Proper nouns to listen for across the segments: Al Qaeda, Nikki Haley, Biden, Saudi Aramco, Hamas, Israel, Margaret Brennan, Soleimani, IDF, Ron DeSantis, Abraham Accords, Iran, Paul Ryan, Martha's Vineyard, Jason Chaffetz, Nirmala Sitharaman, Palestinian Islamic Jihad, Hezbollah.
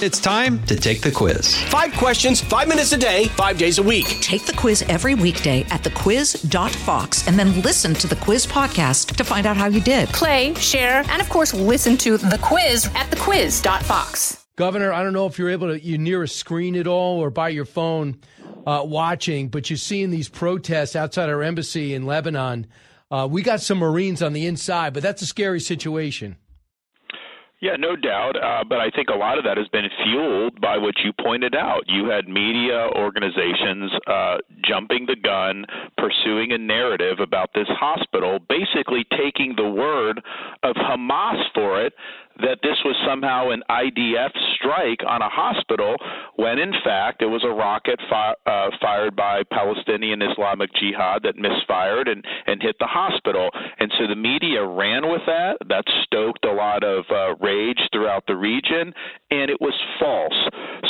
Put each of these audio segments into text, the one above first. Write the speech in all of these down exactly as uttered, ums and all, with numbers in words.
It's time to take the quiz. Five questions, five minutes a day, five days a week. Take the quiz every weekday at the quiz dot fox and then listen to the quiz podcast to find out how you did. Play, share, and of course, listen to the quiz at the quiz dot fox. Governor, I don't know if you're able to, you're near a screen at all or by your phone uh, watching, but you're seeing these protests outside our embassy in Lebanon. Uh, we got some Marines on the inside, but that's a scary situation. Yeah, no doubt. Uh, but I think a lot of that has been fueled by what you pointed out. You had media organizations uh, jumping the gun, pursuing a narrative about this hospital, basically taking the word of Hamas for it, that this was somehow an I D F strike on a hospital, when in fact it was a rocket fi- uh, fired by Palestinian Islamic Jihad that misfired and, and hit the hospital. And so the media ran with that. That stoked a lot of uh, rage throughout the region, and it was false.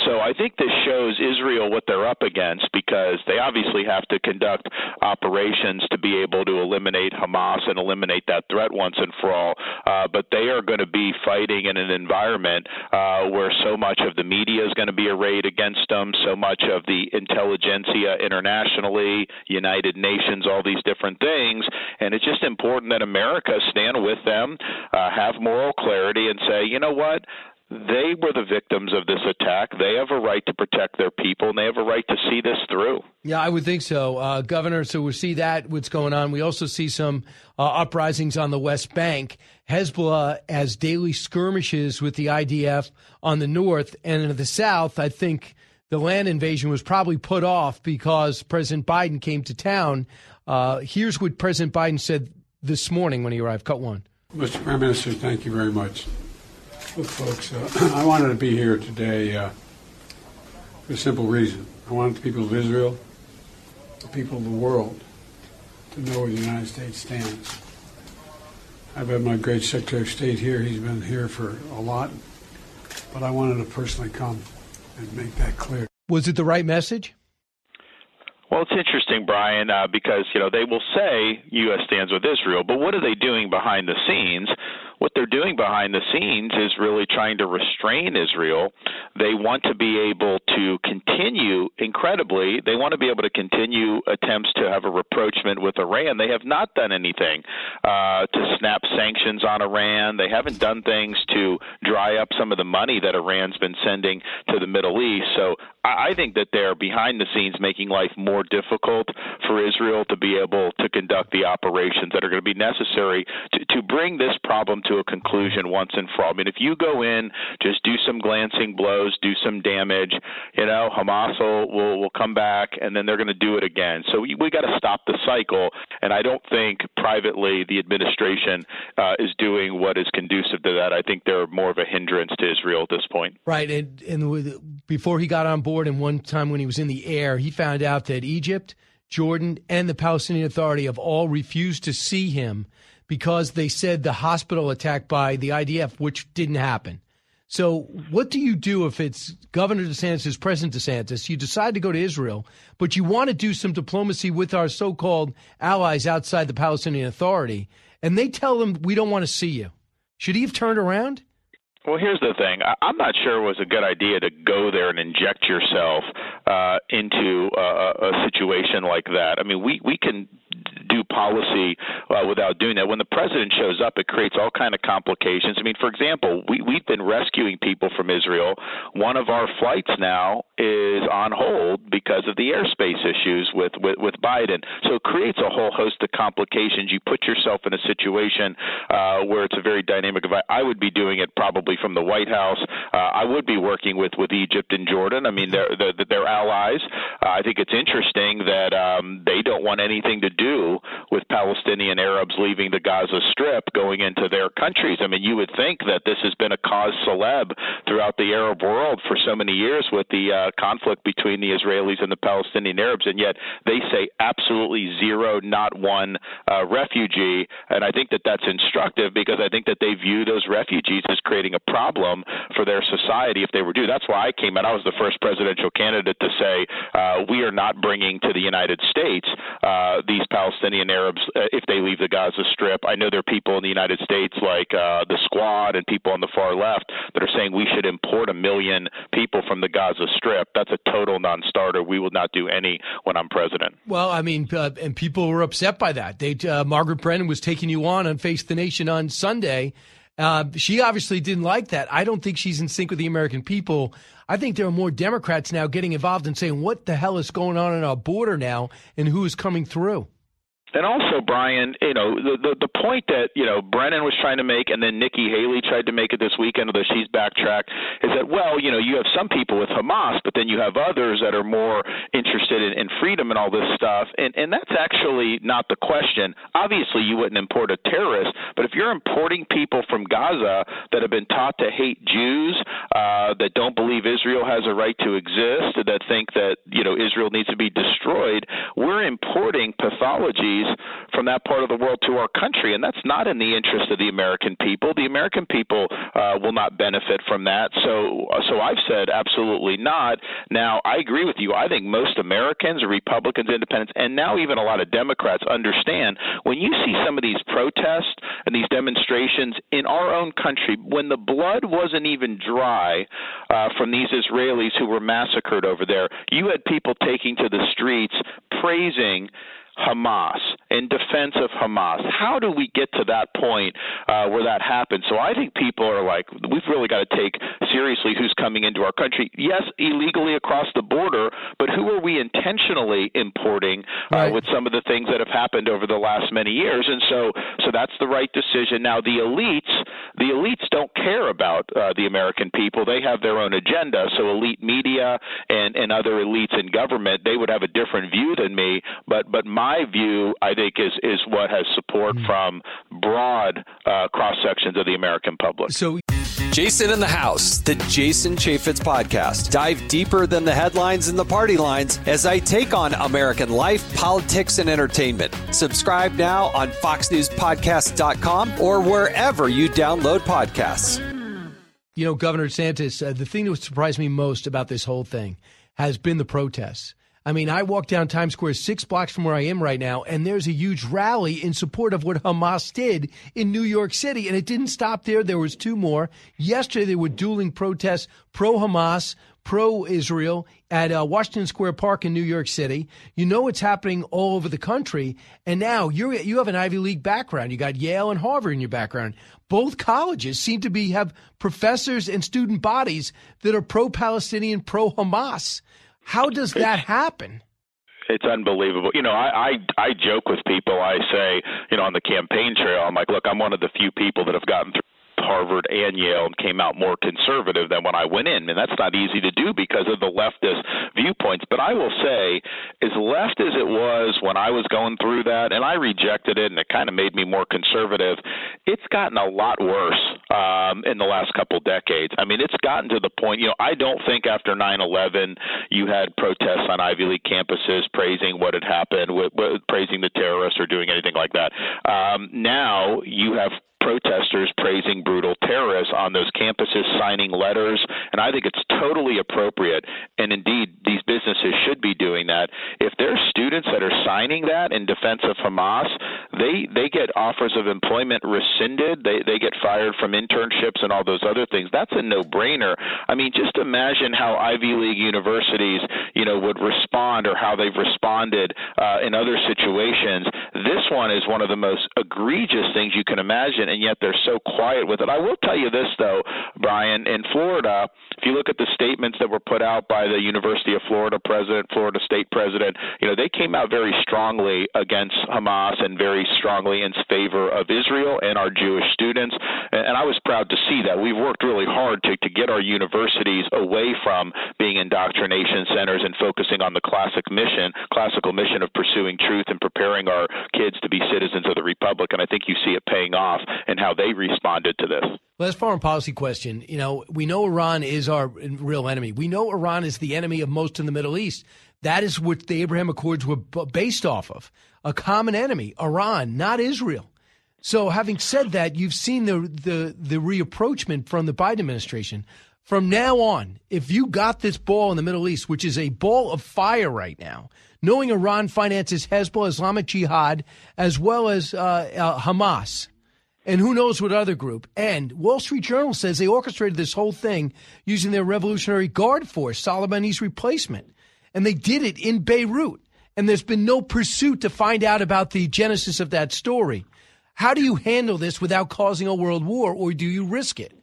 So I think this shows Israel what they're up against, because they obviously have to conduct operations to be able to eliminate Hamas and eliminate that threat once and for all. Uh, but they are going to be fighting in an environment uh, where so much of the media is going to be arrayed against them, so much of the intelligentsia internationally, United Nations, all these different things. And it's just important that America stand with them, uh, have moral clarity, and say, you know what? They were the victims of this attack. They have a right to protect their people, and they have a right to see this through. Yeah, I would think so, uh, Governor. So we see that, what's going on. We also see some uh, uprisings on the West Bank. Hezbollah has daily skirmishes with the I D F on the north, and in the south, I think the land invasion was probably put off because President Biden came to town. Uh, here's what President Biden said this morning when he arrived. Cut one. Mister Prime Minister, thank you very much. Look, folks, uh, I wanted to be here today uh, for a simple reason. I wanted the people of Israel, the people of the world, to know where the United States stands. I've had my great Secretary of State here. He's been here for a lot. But I wanted to personally come and make that clear. Was it the right message? Well, it's interesting, Brian, uh, because, you know, they will say U S stands with Israel, but what are they doing behind the scenes? What they're doing behind the scenes is really trying to restrain Israel. They want to be able to continue, incredibly, they want to be able to continue attempts to have a rapprochement with Iran. They have not done anything uh, to snap sanctions on Iran. They haven't done things to dry up some of the money that Iran's been sending to the Middle East. So I think that they're behind the scenes making life more difficult for Israel to be able to conduct the operations that are going to be necessary to, to bring this problem to a conclusion once and for all. I mean, if you go in, just do some glancing blows, do some damage, you know, Hamas will, will, will come back, and then they're going to do it again. So we, we got to stop the cycle, and I don't think privately the administration uh, is doing what is conducive to that. I think they're more of a hindrance to Israel at this point. Right, and, and before he got on board, and one time when he was in the air, he found out that Egypt, Jordan, and the Palestinian Authority have all refused to see him because they said the hospital attack by the I D F, which didn't happen. So what do you do if it's Governor DeSantis, President DeSantis, you decide to go to Israel, but you want to do some diplomacy with our so-called allies outside the Palestinian Authority, and they tell them, we don't want to see you? Should he have turned around? Well, here's the thing. I'm not sure it was a good idea to go there and inject yourself uh, into a, a situation like that. I mean, we, we can do policy uh, without doing that. When the president shows up, it creates all kind of complications. I mean, for example, we, we've been rescuing people from Israel. One of our flights now is on hold because of the airspace issues with, with, with Biden. So it creates a whole host of complications. You put yourself in a situation uh, where it's a very dynamic event. I would be doing it probably from the White House. Uh, I would be working with, with Egypt and Jordan. I mean, they're, they're, they're allies. Uh, I think it's interesting that um, they don't want anything to do with Palestinian Arabs leaving the Gaza Strip, going into their countries. I mean, you would think that this has been a cause celeb throughout the Arab world for so many years with the uh, uh, conflict between the Israelis and the Palestinian Arabs, and yet they say absolutely zero, not one uh, refugee. And I think that that's instructive, because I think that they view those refugees as creating a problem for their society if they were due. That's why I came out. I was the first presidential candidate to say uh, we are not bringing to the United States uh, these Palestinian Arabs uh, if they leave the Gaza Strip. I know there are people in the United States like uh, the Squad and people on the far left that are saying we should import a million people from the Gaza Strip. That's a total non-starter. We will not do any when I'm president. Well, I mean, uh, and people were upset by that. They, uh, Margaret Brennan was taking you on on Face the Nation on Sunday. Uh, she obviously didn't like that. I don't think she's in sync with the American people. I think there are more Democrats now getting involved and saying, what the hell is going on in our border now and who is coming through? And also, Brian, you know, the, the the point that, you know, Brennan was trying to make, and then Nikki Haley tried to make it this weekend, although she's backtracked, is that, well, you know, you have some people with Hamas, but then you have others that are more interested in, in freedom and all this stuff. And, and that's actually not the question. Obviously, you wouldn't import a terrorist, but if you're importing people from Gaza that have been taught to hate Jews, uh, that don't believe Israel has a right to exist, that think that, you know, Israel needs to be destroyed, we're importing pathology from that part of the world to our country, and that's not in the interest of the American people. The American people uh, will not benefit from that. So, so I've said absolutely not. Now, I agree with you. I think most Americans, Republicans, Independents, and now even a lot of Democrats understand when you see some of these protests and these demonstrations in our own country, when the blood wasn't even dry uh, from these Israelis who were massacred over there, you had people taking to the streets praising Hamas, in defense of Hamas. How do we get to that point uh, where that happens? So I think people are like, we've really got to take seriously who's coming into our country. Yes, illegally across the border, but who are we intentionally importing uh, right. with some of the things that have happened over the last many years? And so, so that's the right decision. Now, the elites, the elites don't care about uh, the American people. They have their own agenda. So elite media and, and other elites in government, they would have a different view than me, but, but my My view, I think, is, is what has support from broad uh, cross-sections of the American public. So, Jason in the House, the Jason Chaffetz Podcast. Dive deeper than the headlines and the party lines as I take on American life, politics, and entertainment. Subscribe now on fox news podcast dot com or wherever you download podcasts. You know, Governor DeSantis, uh, the thing that surprised me most about this whole thing has been the protests. I mean, I walk down Times Square six blocks from where I am right now, and there's a huge rally in support of what Hamas did in New York City. And it didn't stop there. There was two more. Yesterday, there were dueling protests, pro-Hamas, pro-Israel, at uh, Washington Square Park in New York City. You know it's happening all over the country. And now you're, you have an Ivy League background. You got Yale and Harvard in your background. Both colleges seem to be have professors and student bodies that are pro-Palestinian, pro-Hamas. How does that happen? It's unbelievable. You know, I, I I joke with people. I say, you know, on the campaign trail, I'm like, look, I'm one of the few people that have gotten through Harvard and Yale and came out more conservative than when I went in. And that's not easy to do because of the leftist viewpoints. But I will say, as left as it was when I was going through that, and I rejected it and it kind of made me more conservative, it's gotten a lot worse um, in the last couple decades. I mean, it's gotten to the point, you know, I don't think after nine eleven you had protests on Ivy League campuses praising what had happened, with, with, praising the terrorists or doing anything like that. Um, now you have protesters praising brutal terrorists on those campuses, signing letters, and I think it's totally appropriate, and indeed these businesses should be doing that. If there's students that are signing that in defense of Hamas, they they get offers of employment rescinded, they, they get fired from internships and all those other things. That's a no-brainer. I mean, just imagine how Ivy League universities, you know, would respond or how they've responded uh, in other situations. This one is one of the most egregious things you can imagine, and yet they're so quiet with it. I will tell you this, though, Brian. In Florida, if you look at the statements that were put out by the University of Florida president, Florida State president, you know, they came out very strongly against Hamas and very strongly in favor of Israel and our Jewish students. And I was proud to see that. We've worked really hard to, to get our universities away from being indoctrination centers and focusing on the classic mission, classical mission of pursuing truth and preparing our kids to be citizens of the Republic. And I think you see it paying off. and how they responded to this. Last foreign policy question. You know, we know Iran is our real enemy. We know Iran is the enemy of most in the Middle East. That is what the Abraham Accords were based off of, a common enemy, Iran, not Israel. So having said that, you've seen the the, the reapproachment from the Biden administration. From now on, if you got this ball in the Middle East, which is a ball of fire right now, knowing Iran finances Hezbollah, Islamic Jihad, as well as uh, uh, Hamas, and who knows what other group. And Wall Street Journal says they orchestrated this whole thing using their Revolutionary Guard force, Soleimani's replacement. And they did it in Beirut. And there's been no pursuit to find out about the genesis of that story. How do you handle this without causing a world war, or do you risk it?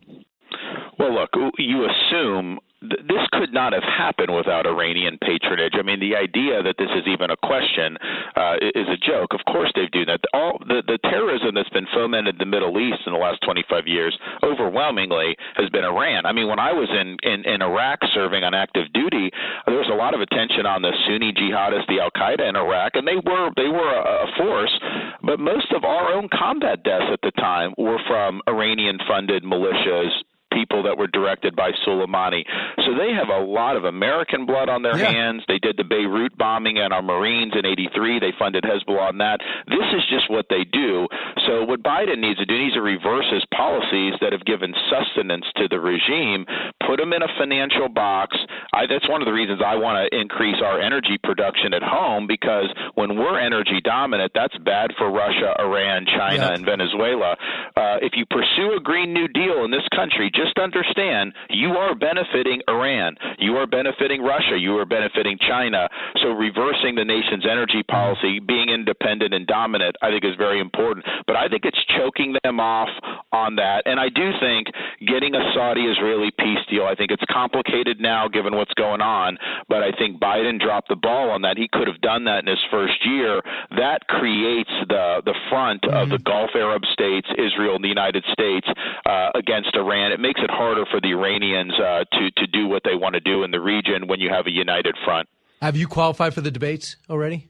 Well, look, you assume th- this could not have happened without Iranian patronage. I mean, the idea that this is even a question uh, is a joke. Of course they've done that. All the, the terrorism that's been fomented in the Middle East in the last twenty-five years overwhelmingly has been Iran. I mean, when I was in, in, in Iraq serving on active duty, there was a lot of attention on the Sunni jihadists, the Al Qaeda in Iraq, and they were they were a, a force. But most of our own combat deaths at the time were from Iranian-funded militias, people that were directed by Soleimani. So they have a lot of American blood on their yeah. hands. They did the Beirut bombing and our Marines in eighty-three. They funded Hezbollah on that. This is just what they do. So what Biden needs to do, he needs to reverse his policies that have given sustenance to the regime, put them in a financial box. I, that's one of the reasons I want to increase our energy production at home, because when we're energy dominant, that's bad for Russia, Iran, China, yeah. and Venezuela. Uh, if you pursue a Green New Deal in this country, just Just understand, you are benefiting Iran, you are benefiting Russia, you are benefiting China. So reversing the nation's energy policy, being independent and dominant, I think is very important. But I think it's choking them off on that. And I do think getting a Saudi-Israeli peace deal, I think it's complicated now given what's going on, but I think Biden dropped the ball on that. He could have done that in his first year. That creates the, the front mm-hmm. of the Gulf Arab states, Israel, and the United States uh, against Iran. It makes it harder for the Iranians uh, to, to do what they want to do in the region when you have a united front. Have you qualified for the debates already?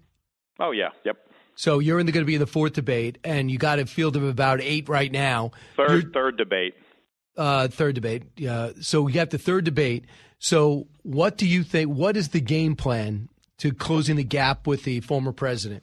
Oh, yeah. Yep. So you're in the, going to be in the fourth debate, and you got a field of about eight right now. Third you're, third debate. Uh, third debate. Uh, so we got the third debate. So what do you think, what is the game plan to closing the gap with the former president?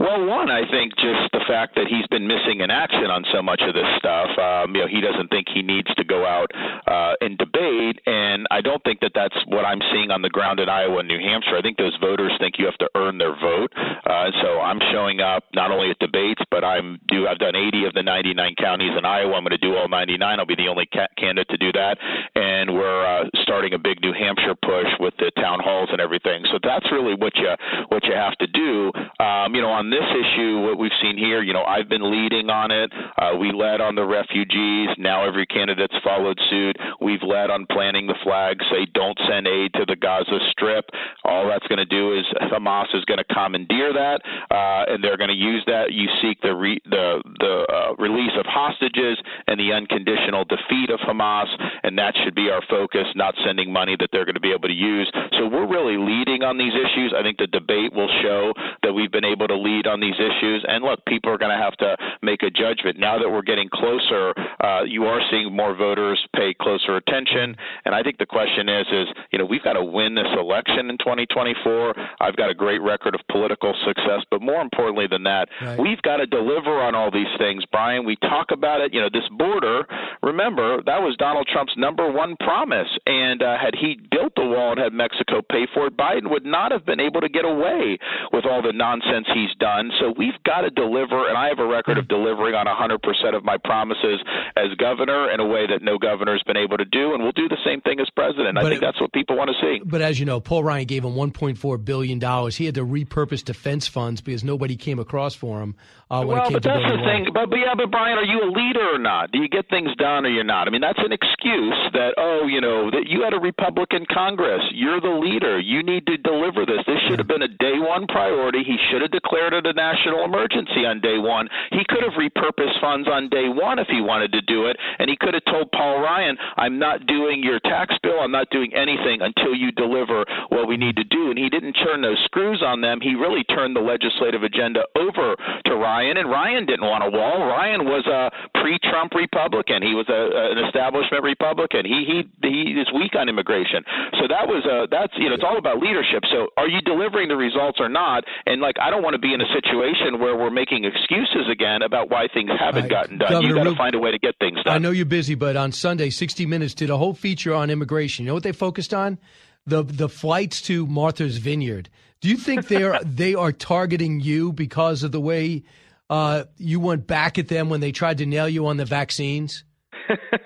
Well, one, I think just the fact that he's been missing in action on so much of this stuff. Um, you know, he doesn't think he needs to go out uh, and debate, and I don't think that that's what I'm seeing on the ground in Iowa and New Hampshire. I think those voters think you have to earn their vote, uh, so I'm showing up not only at debates, but I'm do I've done eighty of the ninety-nine counties in Iowa. I'm going to do all ninety-nine. I'll be the only ca- candidate to do that, and we're uh, starting a big New Hampshire push with the town halls and everything. So that's really what you what you have to do. Um, you know, on this issue, what we've seen here, you know, I've been leading on it. Uh, we led on the refugees. Now every candidate's followed suit. We've led on planting the flag, say don't send aid to the Gaza Strip. All that's going to do is Hamas is going to commandeer that, uh, and they're going to use that. You seek the re- the, the uh, release of hostages and the unconditional defeat of Hamas, and that should be our focus, not sending money that they're going to be able to use. So we're really leading on these issues. I think the debate will show that we've been able to lead on these issues. And look, people are going to have to make a judgment. Now that we're getting closer, uh, you are seeing more voters pay closer attention. And I think the question is, is, you know, we've got to win this election in twenty twenty-four. I've got a great record of political success. But more importantly than that, right. we've got to deliver on all these things, Brian. We talk about it. You know, this border, remember, that was Donald Trump's number one promise. And uh, had he built the wall and had Mexico pay for it, Biden would not have been able to get away with all the nonsense he's done. So we've got to deliver, and I have a record of delivering on one hundred percent of my promises as governor in a way that no governor has been able to do, and we'll do the same thing as president. But I think it, that's what people want to see. But as you know, Paul Ryan gave him one point four billion dollars. He had to repurpose defense funds because nobody came across for him. Uh, when well, it came but to that's the thing. But, but, yeah, but, Brian, are you a leader or not? Do you get things done or you're not? I mean, that's an excuse that, oh, you know, that you You had a Republican Congress. You're the leader. You need to deliver this. This should have been a day one priority. He should have declared it a national emergency on day one. He could have repurposed funds on day one if he wanted to do it, and he could have told Paul Ryan, I'm not doing your tax bill. I'm not doing anything until you deliver what we need to do. And he didn't turn those screws on them. He really turned the legislative agenda over to Ryan, and Ryan didn't want a wall. Ryan was a pre-Trump Republican. He was a, an establishment Republican. He he he is weak on immigration. So that was a that's you know it's all about leadership. So are you delivering the results or not? And like I don't want to be in a situation where we're making excuses again about why things haven't right. gotten done. You've got to find a way to get things done. I know you're busy, but on Sunday, sixty minutes did a whole feature on immigration. You know what they focused on? The the flights to Martha's Vineyard. Do you think they are they are targeting you because of the way uh, you went back at them when they tried to nail you on the vaccines?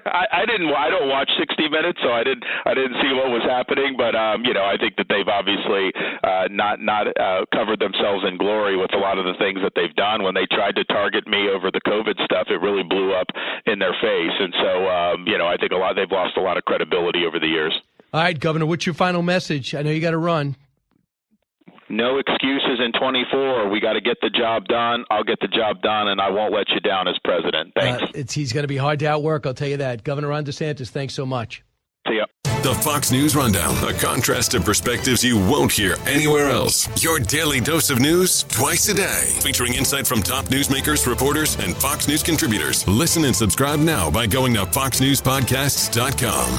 I, I didn't. I don't watch sixty minutes, so I didn't. I didn't see what was happening. But um, you know, I think that they've obviously uh, not not uh, covered themselves in glory with a lot of the things that they've done. When they tried to target me over the COVID stuff, it really blew up in their face. And so, um, you know, I think a lot. They've lost a lot of credibility over the years. All right, Governor, what's your final message? I know you got to run. No excuses in twenty-four. We got to get the job done. I'll get the job done, and I won't let you down as president. Thanks. Uh, it's, he's going to be hard to outwork, I'll tell you that. Governor Ron DeSantis, thanks so much. See ya. The Fox News Rundown, a contrast of perspectives you won't hear anywhere else. Your daily dose of news twice a day, featuring insight from top newsmakers, reporters, and Fox News contributors. Listen and subscribe now by going to fox news podcasts dot com.